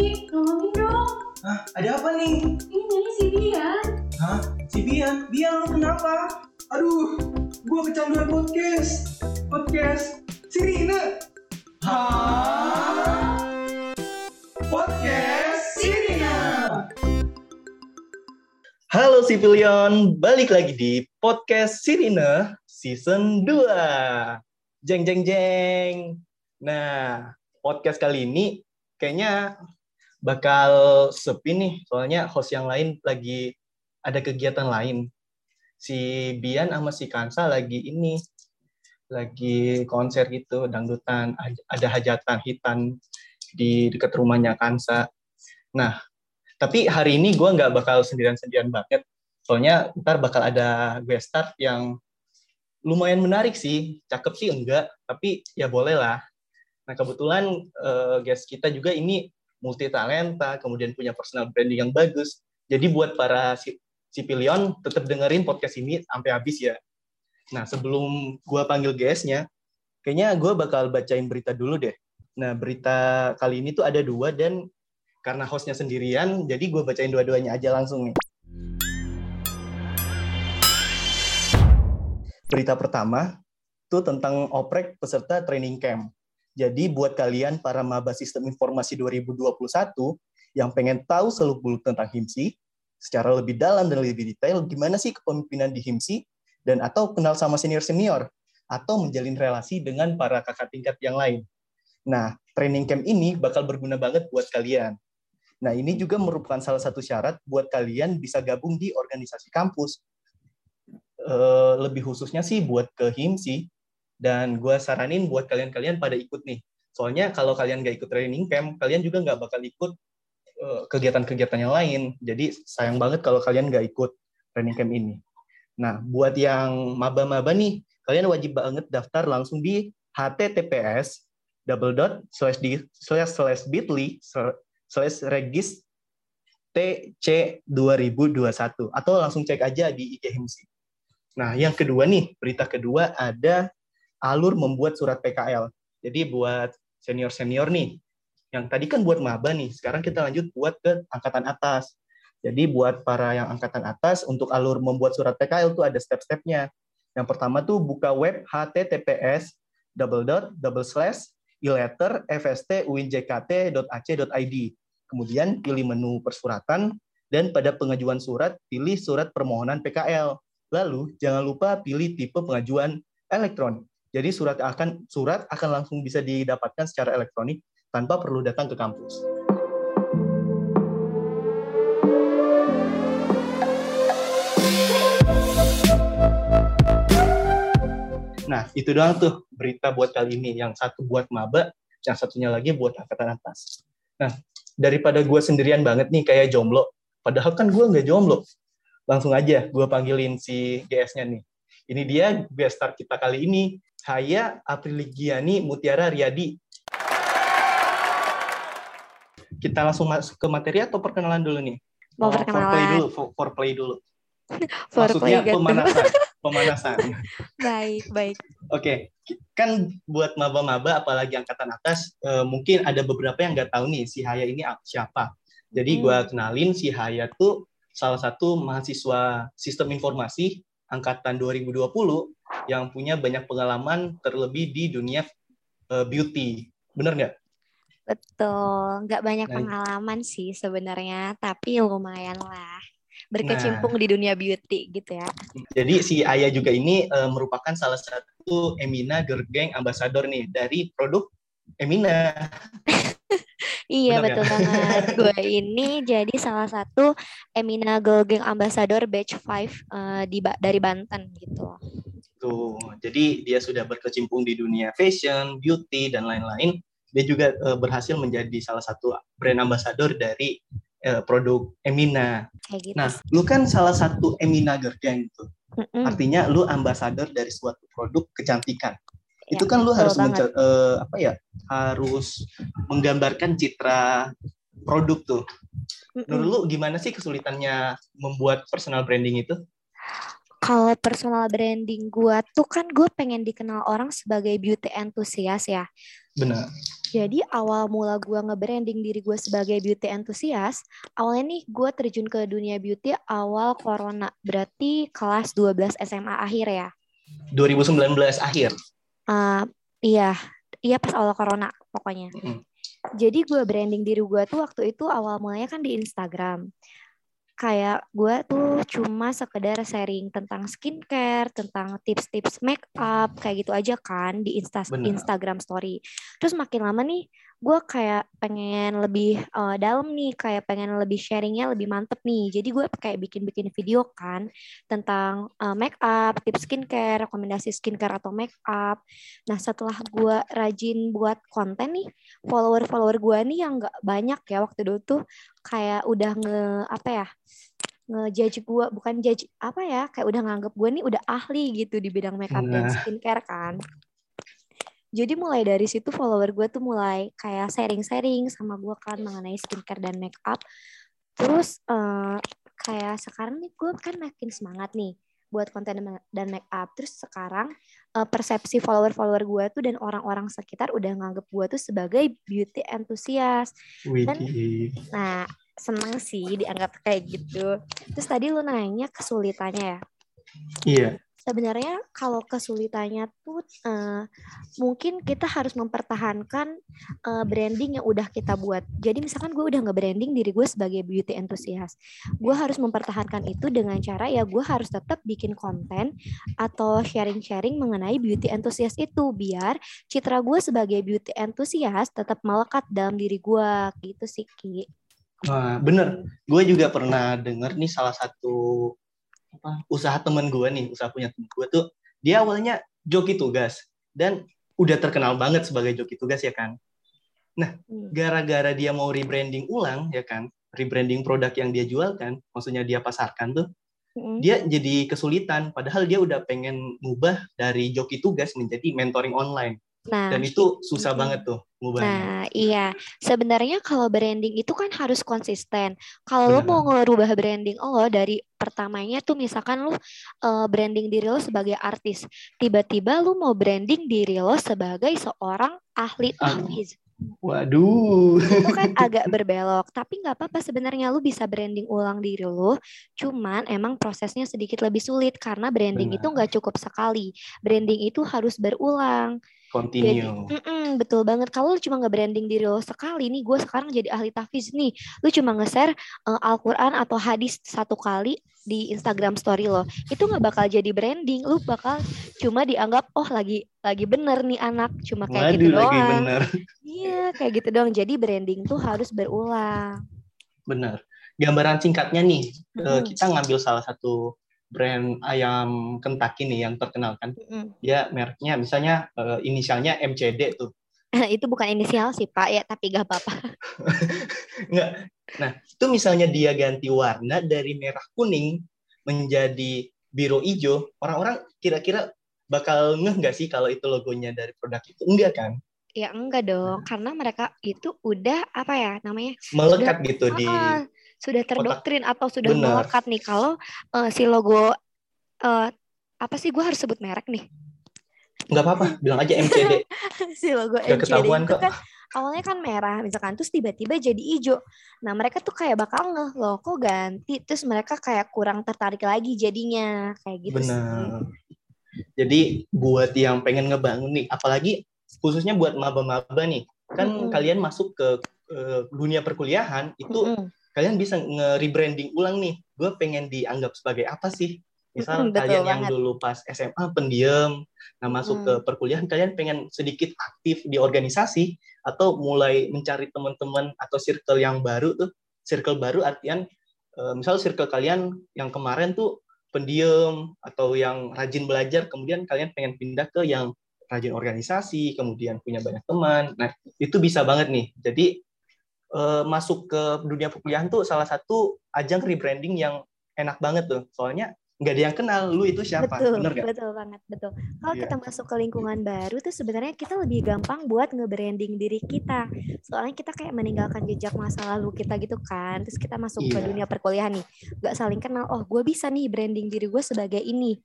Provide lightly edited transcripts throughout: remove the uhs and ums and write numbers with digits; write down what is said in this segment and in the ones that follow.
Ki, nolongin dong. Hah? Ada apa nih? Ini nyanyi Sipilion. Hah? Sipilion? Biang, kenapa? Aduh, gua kecanduan podcast. Podcast Sirina. Hah? Podcast Sirina. Halo Sipilion, balik lagi di Podcast Sirina Season 2. Jeng jeng jeng. Nah, podcast kali ini kayaknya bakal sepi nih, soalnya host yang lain lagi ada kegiatan lain. Si Bian sama si Kansa lagi konser gitu, dangdutan, ada hajatan hitan di dekat rumahnya Kansa. Nah, tapi hari ini gue nggak bakal sendirian banget, soalnya ntar bakal ada guest star yang lumayan menarik sih, cakep sih enggak, tapi ya boleh lah. Nah kebetulan guest kita juga ini multi talenta, kemudian punya personal branding yang bagus. Jadi buat para Sipilion tetap dengerin podcast ini sampai habis ya. Nah sebelum gue panggil guestnya, kayaknya gue bakal bacain berita dulu deh. Nah berita kali ini tuh ada 2 dan karena hostnya sendirian, jadi gue bacain 2-duanya aja langsung nih. Berita pertama itu tentang oprek peserta training camp. Jadi buat kalian para maba Sistem Informasi 2021 yang pengen tahu seluk-beluk tentang HIMSI secara lebih dalam dan lebih detail, gimana sih kepemimpinan di HIMSI, dan atau kenal sama senior-senior atau menjalin relasi dengan para kakak tingkat yang lain. Nah, training camp ini bakal berguna banget buat kalian. Nah, ini juga merupakan salah satu syarat buat kalian bisa gabung di organisasi kampus. Lebih khususnya sih buat ke HIMSI, dan gue saranin buat kalian-kalian pada ikut nih, soalnya kalau kalian gak ikut training camp, kalian juga gak bakal ikut kegiatan-kegiatan yang lain, jadi sayang banget kalau kalian gak ikut training camp ini. Nah, buat yang maba-maba nih, kalian wajib banget daftar langsung di https://bit.ly/registc2021 atau langsung cek aja di IG HIMSI. Nah, yang kedua nih, berita kedua ada alur membuat surat PKL. Jadi buat senior-senior nih, yang tadi kan buat maba nih, sekarang kita lanjut buat ke angkatan atas. Jadi buat para yang angkatan atas, untuk alur membuat surat PKL tuh ada step-stepnya. Yang pertama tuh buka web https://iletter.fstuinjkt.ac.id. Kemudian pilih menu persuratan, dan pada pengajuan surat, pilih surat permohonan PKL. Lalu jangan lupa pilih tipe pengajuan elektronik. Jadi surat akan langsung bisa didapatkan secara elektronik tanpa perlu datang ke kampus. Nah, itu doang tuh berita buat kali ini. Yang satu buat maba, yang satunya lagi buat angkatan atas. Nah, daripada gue sendirian banget nih kayak jomblo, padahal kan gue nggak jomblo. Langsung aja gue panggilin si GS-nya nih. Ini dia guest star kita kali ini, Haya Apriligiani Mutiara Riyadi. Kita langsung masuk ke materi atau perkenalan dulu nih? Mau perkenalan. Foreplay dulu. Maksudnya pemanasan. Baik. Oke. Kan buat maba-maba apalagi angkatan atas, mungkin ada beberapa yang nggak tahu nih si Haya ini siapa. Jadi gue kenalin si Haya tuh salah satu mahasiswa Sistem Informasi angkatan 2020 yang punya banyak pengalaman terlebih di dunia beauty. Bener nggak? Betul, nggak banyak pengalaman sih sebenarnya, tapi lumayan lah. Berkecimpung di dunia beauty gitu ya. Jadi si Aya juga ini merupakan salah satu Emina Girl Gang Ambassador nih dari produk Emina. Iya, benar, betul ya? Banget. Gue ini jadi salah satu Emina Girl Gang Ambassador Batch 5 dari Banten gitu. Tuh, jadi dia sudah berkecimpung di dunia fashion, beauty, dan lain-lain. Dia juga berhasil menjadi salah satu brand ambassador dari produk Emina. Kayak gitu. Nah, lu kan salah satu Emina Girl Gang gitu. Mm-mm. Artinya lu ambassador dari suatu produk kecantikan. Itu ya, kan lu harus harus menggambarkan citra produk tuh. Menurut lu gimana sih kesulitannya membuat personal branding itu? Kalau personal branding gue tuh kan gue pengen dikenal orang sebagai beauty enthusiast ya. Benar. Jadi awal mula gue nge-branding diri gue sebagai beauty enthusiast, awalnya nih gue terjun ke dunia beauty awal corona. Berarti kelas 12 SMA akhir ya? 2019 akhir. Iya pas awal corona pokoknya. Jadi gue branding diri gue tuh waktu itu awal mulanya kan di Instagram. Kayak gue tuh cuma sekedar sharing tentang skincare, tentang tips-tips make up, kayak gitu aja kan di Instagram story. Terus makin lama nih, gue kayak pengen lebih dalam nih, kayak pengen lebih sharingnya lebih mantep nih. Jadi gue kayak bikin-bikin video kan tentang make up, tips skincare, rekomendasi skincare atau make up. Nah setelah gue rajin buat konten nih, follower-follower gue nih yang gak banyak ya waktu dulu tuh kayak udah ngejudge gue, bukan judge apa ya, kayak udah nganggep gue nih udah ahli gitu di bidang makeup dan skincare kan. Jadi mulai dari situ follower gue tuh mulai kayak sharing-sharing sama gue kan mengenai skincare dan makeup. Terus kayak sekarang nih gue kan makin semangat nih buat konten dan makeup. Terus sekarang persepsi follower-follower gue tuh dan orang-orang sekitar udah nganggep gue tuh sebagai beauty enthusiast. Nah seneng sih dianggap kayak gitu. Terus tadi lu nanya kesulitannya ya? Iya. Sebenarnya kalau kesulitannya tuh mungkin kita harus mempertahankan branding yang udah kita buat. Jadi misalkan gue udah nge-branding diri gue sebagai beauty enthusiast. Gue harus mempertahankan itu dengan cara ya gue harus tetap bikin konten atau sharing-sharing mengenai beauty enthusiast itu. Biar citra gue sebagai beauty enthusiast tetap melekat dalam diri gue gitu sih Ki. Nah, bener, gue juga pernah denger nih salah satu usaha temen gue nih, usaha punya temen gue tuh, dia awalnya joki tugas, dan udah terkenal banget sebagai joki tugas ya kan. Nah, gara-gara dia mau rebranding ulang ya kan, rebranding produk yang dia jual kan, maksudnya dia pasarkan tuh, dia jadi kesulitan, padahal dia udah pengen ngubah dari joki tugas menjadi mentoring online. Nah, dan itu susah banget tuh ngubahnya. Nah iya, sebenarnya kalau branding itu kan harus konsisten. Kalau lo mau ngerubah branding lo dari pertamanya tuh misalkan lo branding diri lo sebagai artis, tiba-tiba lo mau branding diri lo sebagai seorang ahli tahfiz. Waduh. Itu kan agak berbelok. Tapi gak apa-apa sebenarnya lu bisa branding ulang diri lu. Cuman emang prosesnya sedikit lebih sulit. Karena branding itu gak cukup sekali. Branding itu harus berulang. Continue. Jadi, betul banget. Kalau lu cuma nge-branding diri lu sekali nih, gue sekarang jadi ahli tahfiz nih, lu cuma nge-share Al-Quran atau hadis satu kali di Instagram story lo, itu gak bakal jadi branding. Lu bakal cuma dianggap oh lagi bener nih anak, cuma kayak gitu doang. Iya kayak gitu doang. Jadi branding tuh harus berulang. Bener. Gambaran singkatnya nih, kita ngambil salah satu brand ayam Kentucky nih yang terkenal kan. Dia mereknya misalnya inisialnya MCD tuh. Itu bukan inisial sih Pak ya, tapi gak apa-apa. Nggak. Nah itu misalnya dia ganti warna dari merah kuning menjadi biru hijau, orang-orang kira-kira bakal ngeh nggak sih kalau itu logonya dari produk itu? Enggak kan? Ya enggak dong, karena mereka itu udah apa ya namanya? Melekat sudah, gitu di sudah terdoktrin otak. Atau sudah melekat nih kalau si logo apa sih gue harus sebut merek nih? Enggak apa-apa, bilang aja MCD. Si logo MCD ketahuan itu kan awalnya kan merah misalkan, terus tiba-tiba jadi hijau. Nah mereka tuh kayak bakal ngeh loh kok ganti, terus mereka kayak kurang tertarik lagi jadinya kayak gitu. Benar. Jadi buat yang pengen ngebangun nih, apalagi khususnya buat maba-maba nih, kan kalian masuk ke dunia perkuliahan itu, kalian bisa nge-rebranding ulang nih. Gue pengen dianggap sebagai apa sih? Misal kalian yang dulu pas SMA pendiam, nah masuk ke perkuliahan kalian pengen sedikit aktif di organisasi atau mulai mencari teman-teman atau circle yang baru tuh, circle baru artian misal circle kalian yang kemarin tuh pendiam atau yang rajin belajar, kemudian kalian pengen pindah ke yang rajin organisasi, kemudian punya banyak teman. Nah itu bisa banget nih. Jadi masuk ke dunia perkuliahan tuh salah satu ajang rebranding yang enak banget tuh, soalnya nggak ada yang kenal lu itu siapa, bener nggak? Betul banget, betul. Kalau kita masuk ke lingkungan baru tuh sebenarnya kita lebih gampang buat nge-branding diri kita. Soalnya kita kayak meninggalkan jejak masa lalu kita gitu kan. Terus kita masuk ke dunia perkuliahan nih, nggak saling kenal. Oh, gue bisa nih branding diri gue sebagai ini.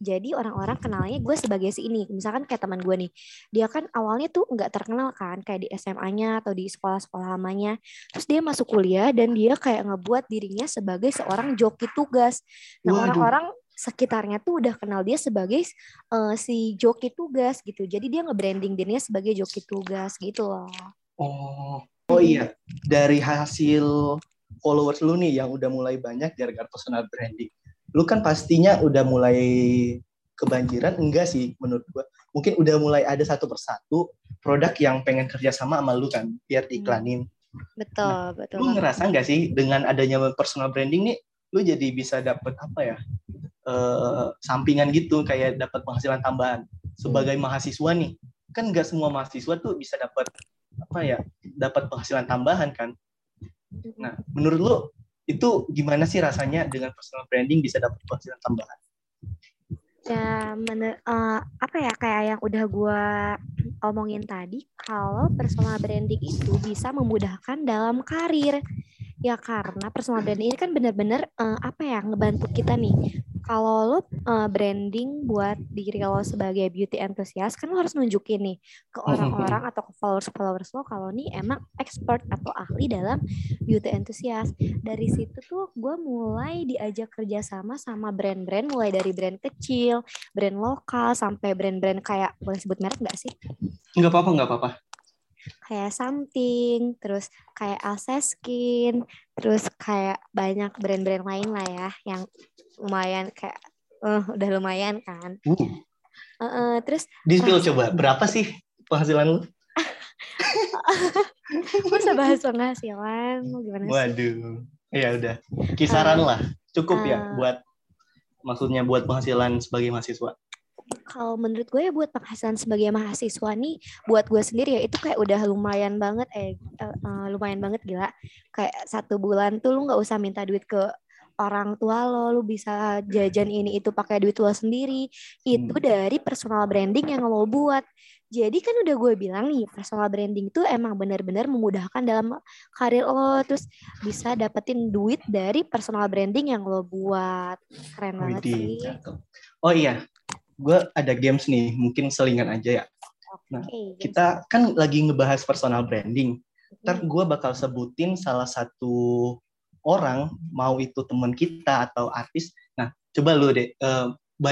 jadi orang-orang kenalnya gue sebagai si ini. Misalkan kayak teman gue nih, dia kan awalnya tuh nggak terkenal kan, kayak di SMA-nya atau di sekolah-sekolah lamanya. Terus dia masuk kuliah dan dia kayak ngebuat dirinya sebagai seorang joki tugas. Nah, orang-orang sekitarnya tuh udah kenal dia sebagai si joki tugas gitu. Jadi dia nge-branding dirinya sebagai joki tugas gitu loh. Oh iya, dari hasil followers lu nih yang udah mulai banyak gara-gara personal branding, lu kan pastinya udah mulai kebanjiran. Enggak sih menurut gua, mungkin udah mulai ada satu persatu produk yang pengen kerjasama sama lu kan biar diiklanin. Betul. Lu ngerasa nggak sih dengan adanya personal branding nih, lu jadi bisa dapet apa ya, sampingan gitu, kayak dapet penghasilan tambahan sebagai mahasiswa nih kan. Nggak semua mahasiswa tuh bisa dapet apa ya, dapet penghasilan tambahan kan. Nah, menurut lo itu gimana sih rasanya dengan personal branding bisa dapat penghasilan tambahan? Ya, apa ya, kayak yang udah gue omongin tadi, kalau personal branding itu bisa memudahkan dalam karir. Ya karena personal branding ini kan benar-benar apa ya, ngebantu kita nih. Kalau lo branding buat diri lo sebagai beauty enthusiast, kan lo harus nunjukin nih ke orang-orang atau ke followers-followers lo kalau nih emang expert atau ahli dalam beauty enthusiast. Dari situ tuh gue mulai diajak kerjasama sama brand-brand, mulai dari brand kecil, brand lokal, sampai brand-brand kayak, boleh sebut merek nggak sih? Nggak apa-apa. Kayak Something, terus kayak Access Skin, terus kayak banyak brand-brand lain lah ya, yang lumayan kayak, udah lumayan kan. Terus di-spill coba, berapa sih penghasilan lu? Masa bahas penghasilan, gimana sih? Waduh, ya udah, kisaran lah, cukup ya buat, maksudnya buat penghasilan sebagai mahasiswa. Kalau menurut gue ya, buat penghasilan sebagai mahasiswa nih, buat gue sendiri ya itu kayak udah lumayan banget, lumayan banget gila. Kayak 1 bulan tuh lu nggak usah minta duit ke orang tua lo, lu bisa jajan ini itu pakai duit lo sendiri. Itu dari personal branding yang lo buat. Jadi kan udah gue bilang nih, personal branding itu emang benar-benar memudahkan dalam karir lo, terus bisa dapetin duit dari personal branding yang lo buat. Keren banget sih. Oh iya, gue ada games nih, mungkin selingan aja ya. Nah, kita kan lagi ngebahas personal branding. Ntar gue bakal sebutin salah satu orang, mau itu teman kita atau artis. Nah, coba lu deh,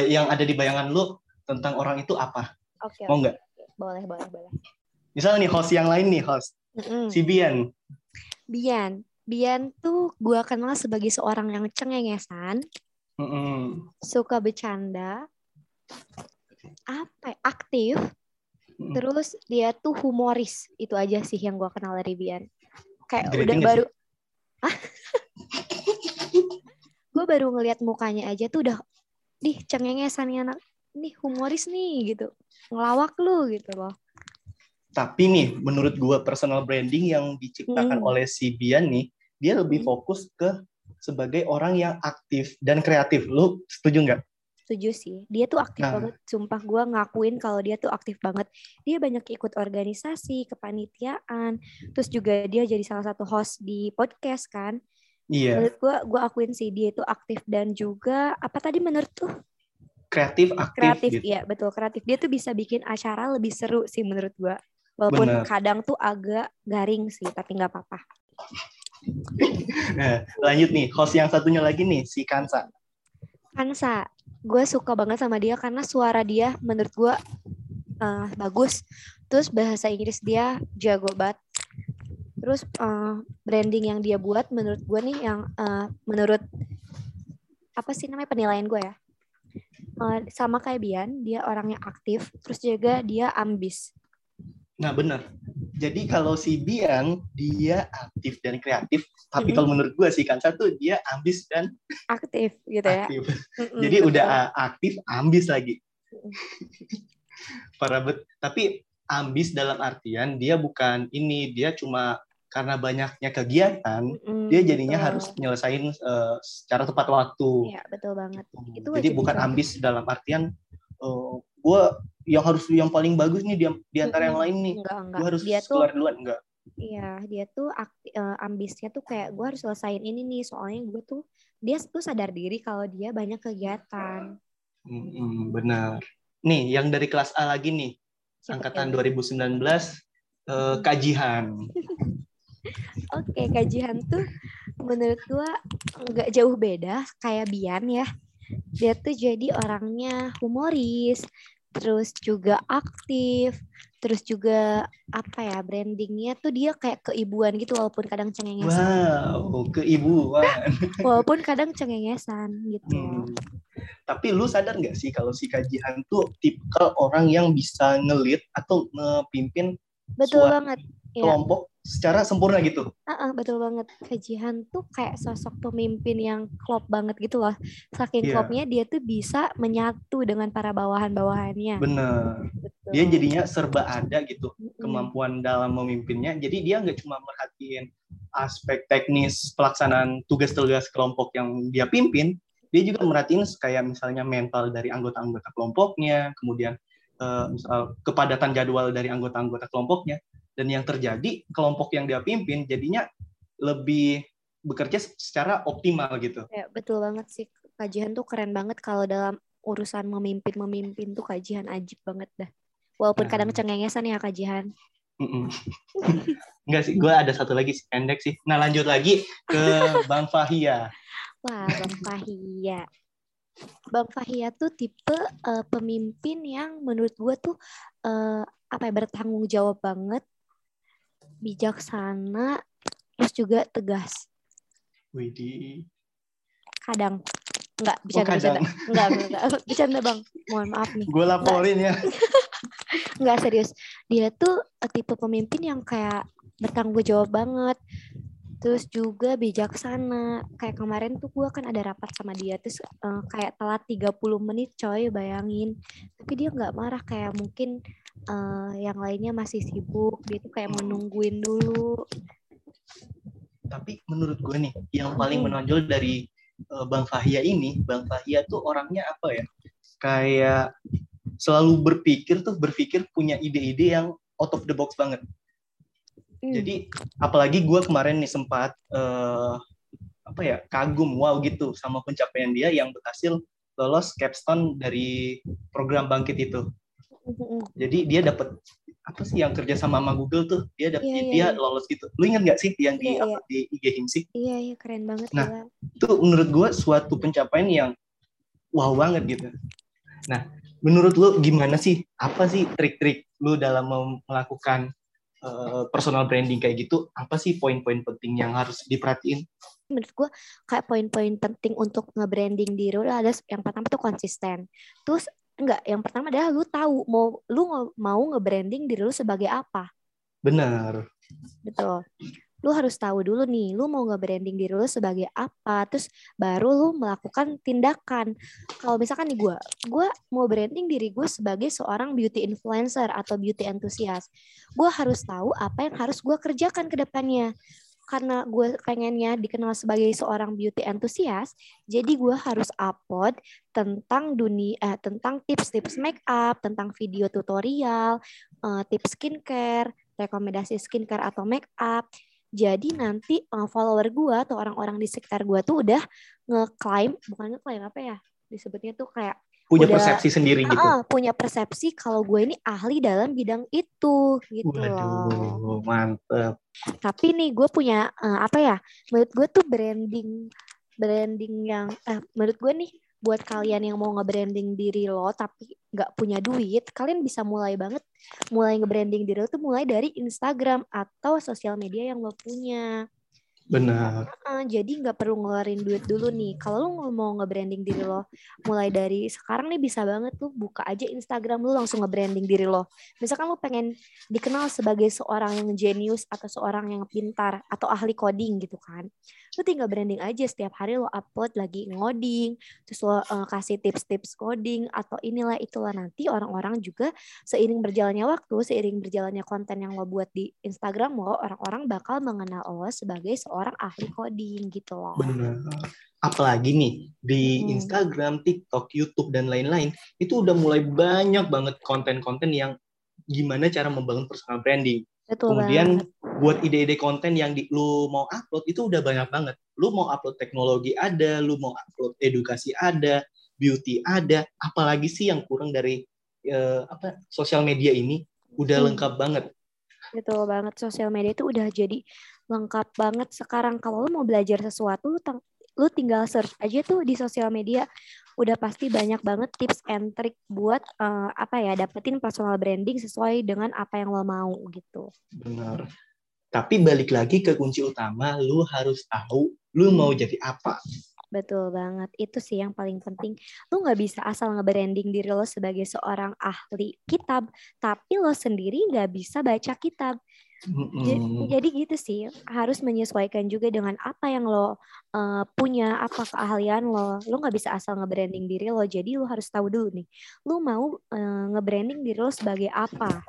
yang ada di bayangan lu tentang orang itu apa? Mau nggak? Boleh. Misalnya nih, host yang lain nih, host. Si Bian tuh gue kenal sebagai seorang yang cengengesan, suka bercanda, aktif, terus dia tuh humoris. Itu aja sih yang gue kenal dari Bian. Kayak udah baru gue baru ngelihat mukanya aja tuh udah, nih cengengesan nih anak, nih humoris nih gitu, ngelawak lu gitu loh. Tapi nih menurut gue personal branding yang diciptakan oleh si Bian nih, dia lebih fokus ke sebagai orang yang aktif dan kreatif. Lu setuju nggak? Setuju sih, dia tuh aktif banget. Sumpah gue ngakuin kalau dia tuh aktif banget. Dia banyak ikut organisasi, kepanitiaan, terus juga dia jadi salah satu host di podcast kan. Menurut gue akuin sih dia tuh aktif dan juga apa tadi menurut tuh? Kreatif gitu. Iya betul, kreatif. Dia tuh bisa bikin acara lebih seru sih menurut gue. Walaupun kadang tuh agak garing sih, tapi nggak apa-apa. Nah, lanjut nih, host yang satunya lagi nih, si Kansa. Gue suka banget sama dia karena suara dia menurut gue bagus. Terus bahasa Inggris dia jago banget. Terus branding yang dia buat menurut gue nih yang menurut apa sih namanya, penilaian gue ya. Sama kayak Bian, dia orangnya aktif. Terus juga dia ambis. Nah benar. Jadi kalau si Bian dia aktif dan kreatif, tapi kalau menurut gue si Kansa tuh dia ambis dan aktif gitu ya. Aktif. Jadi udah aktif, ambis lagi. Parah bet. Tapi ambis dalam artian dia bukan ini, dia cuma karena banyaknya kegiatan, dia jadinya harus nyelesain secara tepat waktu. Iya betul banget. Itu jadi bukan ambis dalam artian gue yang paling bagus nih di antara yang lain nih. Gue harus keluar duluan, enggak. Iya, dia tuh ambisnya tuh kayak gue harus selesain ini nih, soalnya gue tuh dia tuh sadar diri kalau dia banyak kegiatan. Benar. Nih, yang dari kelas A lagi nih, angkatan 2019, kajian. Oke, kajian tuh menurut gua nggak jauh beda kayak Bian ya. Dia tuh jadi orangnya humoris, terus juga aktif, terus juga apa ya, brandingnya tuh dia kayak keibuan gitu walaupun kadang cengengesan. Wow, keibuan. Walaupun kadang cengengesan gitu. Tapi lu sadar nggak sih kalau si kajian tuh tipikal orang yang bisa nge-lead atau ngepimpin banget kelompok secara sempurna gitu. Betul banget. Kajian tuh kayak sosok pemimpin yang klop banget gitu loh. Saking klopnya dia tuh bisa menyatu dengan para bawahan-bawahannya. Bener. Betul. Dia jadinya serba ada gitu, kemampuan dalam memimpinnya. Jadi dia nggak cuma merhatiin aspek teknis pelaksanaan tugas-tugas kelompok yang dia pimpin, dia juga merhatiin kayak misalnya mental dari anggota-anggota kelompoknya, kemudian misal kepadatan jadwal dari anggota-anggota kelompoknya, dan yang terjadi kelompok yang dia pimpin jadinya lebih bekerja secara optimal gitu. Ya, betul banget sih. Kajian tuh keren banget kalau dalam urusan memimpin tuh kajian ajib banget dah. Walaupun kadang cengengesan ya kajian. Enggak sih, gue ada satu lagi pendek sih. Nah, lanjut lagi ke Bang Fahia. Wah, Bang Fahia. Bang Fahia tuh tipe pemimpin yang menurut gue tuh bertanggung jawab banget, bijaksana, terus juga tegas. Widih. Kadang. Enggak, bercanda. Enggak. Bercanda, Bang. Mohon maaf nih. Gue laporin ya. Enggak, serius. Dia tuh tipe pemimpin yang kayak bertanggung jawab banget. Terus juga bijaksana. Kayak kemarin tuh gue kan ada rapat sama dia. Terus kayak telat 30 menit coy, bayangin. Tapi dia gak marah kayak mungkin yang lainnya masih sibuk. Dia tuh kayak menungguin dulu. Tapi menurut gue nih, yang paling menonjol dari Bang Fahia ini, Bang Fahia tuh orangnya apa ya? Kayak selalu berpikir punya ide-ide yang out of the box banget. Jadi apalagi gue kemarin nih sempat kagum gitu sama pencapaian dia yang berhasil lolos capstone dari program Bangkit itu. Jadi dia dapat apa sih yang kerja sama Google tuh, dia lolos gitu. Lu ingat nggak sih yang di IG HIMSI? Iya, keren banget. Nah, itu menurut gue suatu pencapaian yang wow banget gitu. Nah, menurut lu gimana sih? Apa sih trik-trik lu dalam melakukan personal branding kayak gitu? Apa sih poin-poin penting yang harus diperhatiin? Menurut gue kayak poin-poin penting untuk nge-branding diri lo ada yang pertama tuh konsisten. Terus yang pertama adalah lu tahu mau nge-branding diri lo sebagai apa. Benar. Betul. Lu harus tahu dulu nih, lu mau nge-branding diri lu sebagai apa, terus baru lu melakukan tindakan. Kalau misalkan nih gue mau branding diri gue sebagai seorang beauty influencer atau beauty enthusiast, gue harus tahu apa yang harus gue kerjakan ke depannya. Karena gue pengennya dikenal sebagai seorang beauty enthusiast, jadi gue harus upload tentang tips-tips make up, tentang video tutorial, tips skincare, rekomendasi skincare atau make up. Jadi nanti follower gue atau orang-orang di sekitar gue tuh udah disebutnya tuh kayak punya persepsi sendiri gitu. Punya persepsi kalau gue ini ahli dalam bidang itu gitu. Waduh, mantep. Tapi nih gue punya menurut gue tuh branding yang menurut gue nih buat kalian yang mau nge-branding diri lo tapi nggak punya duit, kalian bisa mulai nge-branding diri lo tuh mulai dari Instagram atau sosial media yang lo punya. Benar. Jadi nggak perlu ngeluarin duit dulu nih. Kalau lo mau nge-branding diri lo, mulai dari sekarang nih bisa banget lo buka aja Instagram lo langsung nge-branding diri lo. Misalkan lo pengen dikenal sebagai seorang yang jenius atau seorang yang pintar atau ahli coding gitu kan. Lo tinggal branding aja, setiap hari lo upload lagi ngoding, terus lo kasih tips-tips coding atau inilah itulah. Nanti orang-orang juga seiring berjalannya waktu, seiring berjalannya konten yang lo buat di Instagram lo, orang-orang bakal mengenal lo sebagai seorang ahli coding gitu loh. Benar. Apalagi nih di Instagram, TikTok, YouTube dan lain-lain, itu udah mulai banyak banget konten-konten yang gimana cara membangun personal branding. Betul. Kemudian buat ide-ide konten yang lu mau upload itu udah banyak banget. Lu mau upload teknologi ada, lu mau upload edukasi ada, beauty ada, apalagi sih yang kurang dari sosial media ini udah lengkap banget. Betul banget, sosial media itu udah jadi lengkap banget sekarang. Kalau lo mau belajar sesuatu, lu tinggal search aja tuh di sosial media, udah pasti banyak banget tips and trick buat dapetin personal branding sesuai dengan apa yang lo mau gitu. Benar. Tapi balik lagi ke kunci utama, lu harus tahu lu mau jadi apa. Betul banget, itu sih yang paling penting. Lu gak bisa asal nge-branding diri lo sebagai seorang ahli kitab, tapi lo sendiri gak bisa baca kitab. Jadi gitu sih, harus menyesuaikan juga dengan apa yang lo punya, apa keahlian lo. Lo gak bisa asal nge-branding diri lo, jadi lo harus tahu dulu nih, lo mau nge-branding diri lo sebagai apa.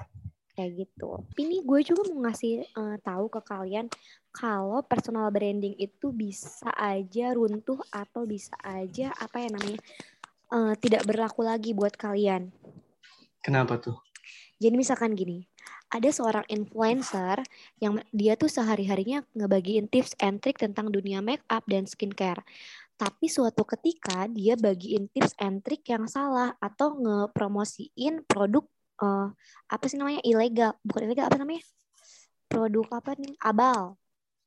Kayak gitu. Ini gue juga mau ngasih tahu ke kalian kalau personal branding itu bisa aja runtuh atau bisa aja tidak berlaku lagi buat kalian. Kenapa tuh? Jadi misalkan gini, ada seorang influencer yang dia tuh sehari-harinya ngebagiin tips and trick tentang dunia make up dan skincare. Tapi suatu ketika dia bagiin tips and trick yang salah atau ngepromosiin produk abal.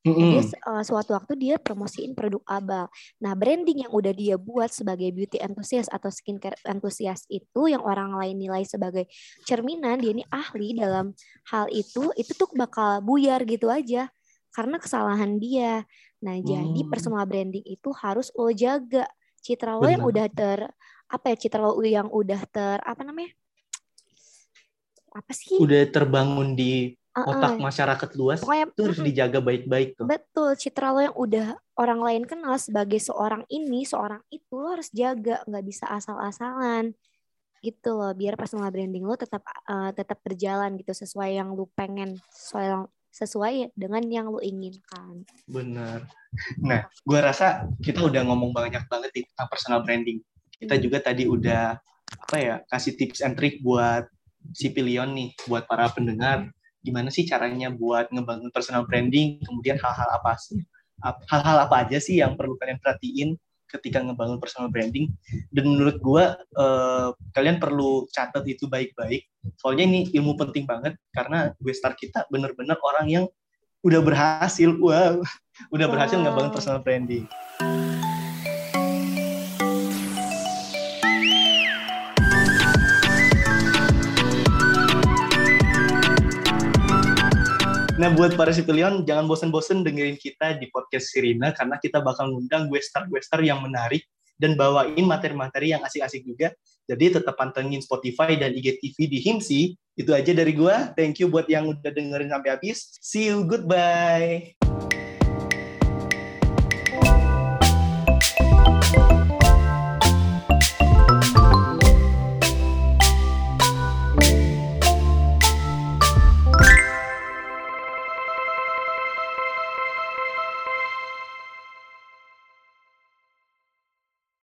Jadi suatu waktu dia promosiin produk abal. Nah, branding yang udah dia buat sebagai beauty enthusiast atau skincare enthusiast itu yang orang lain nilai sebagai cerminan dia ini ahli dalam hal itu tuh bakal buyar gitu aja karena kesalahan dia. Nah, jadi personal branding itu harus lo jaga. Citra lo yang udah udah terbangun di otak masyarakat luas, pokoknya, itu harus dijaga baik-baik tuh. Betul, citra lo yang udah orang lain kenal sebagai seorang ini, seorang itu, lo harus jaga, nggak bisa asal-asalan gitu loh, biar personal branding lo tetap berjalan gitu sesuai yang lo pengen, sesuai dengan yang lo inginkan. Benar. Nah, gue rasa kita udah ngomong banyak banget tentang personal branding. Kita juga tadi udah kasih tips and trick buat Sipilion nih, buat para pendengar, gimana sih caranya buat ngebangun personal branding, kemudian hal-hal apa aja sih yang perlu kalian perhatiin ketika ngebangun personal branding. Dan menurut gue kalian perlu catat itu baik-baik, soalnya ini ilmu penting banget, karena guestar kita bener-bener orang yang udah berhasil ngebangun personal branding. Nah, buat para Sipilion, jangan bosen-bosen dengerin kita di Podcast Sirina, karena kita bakal ngundang guestar yang menarik dan bawain materi-materi yang asik-asik juga. Jadi tetap pantengin Spotify dan IGTV di HIMSI. Itu aja dari gua. Thank you buat yang udah dengerin sampai habis. See you, goodbye.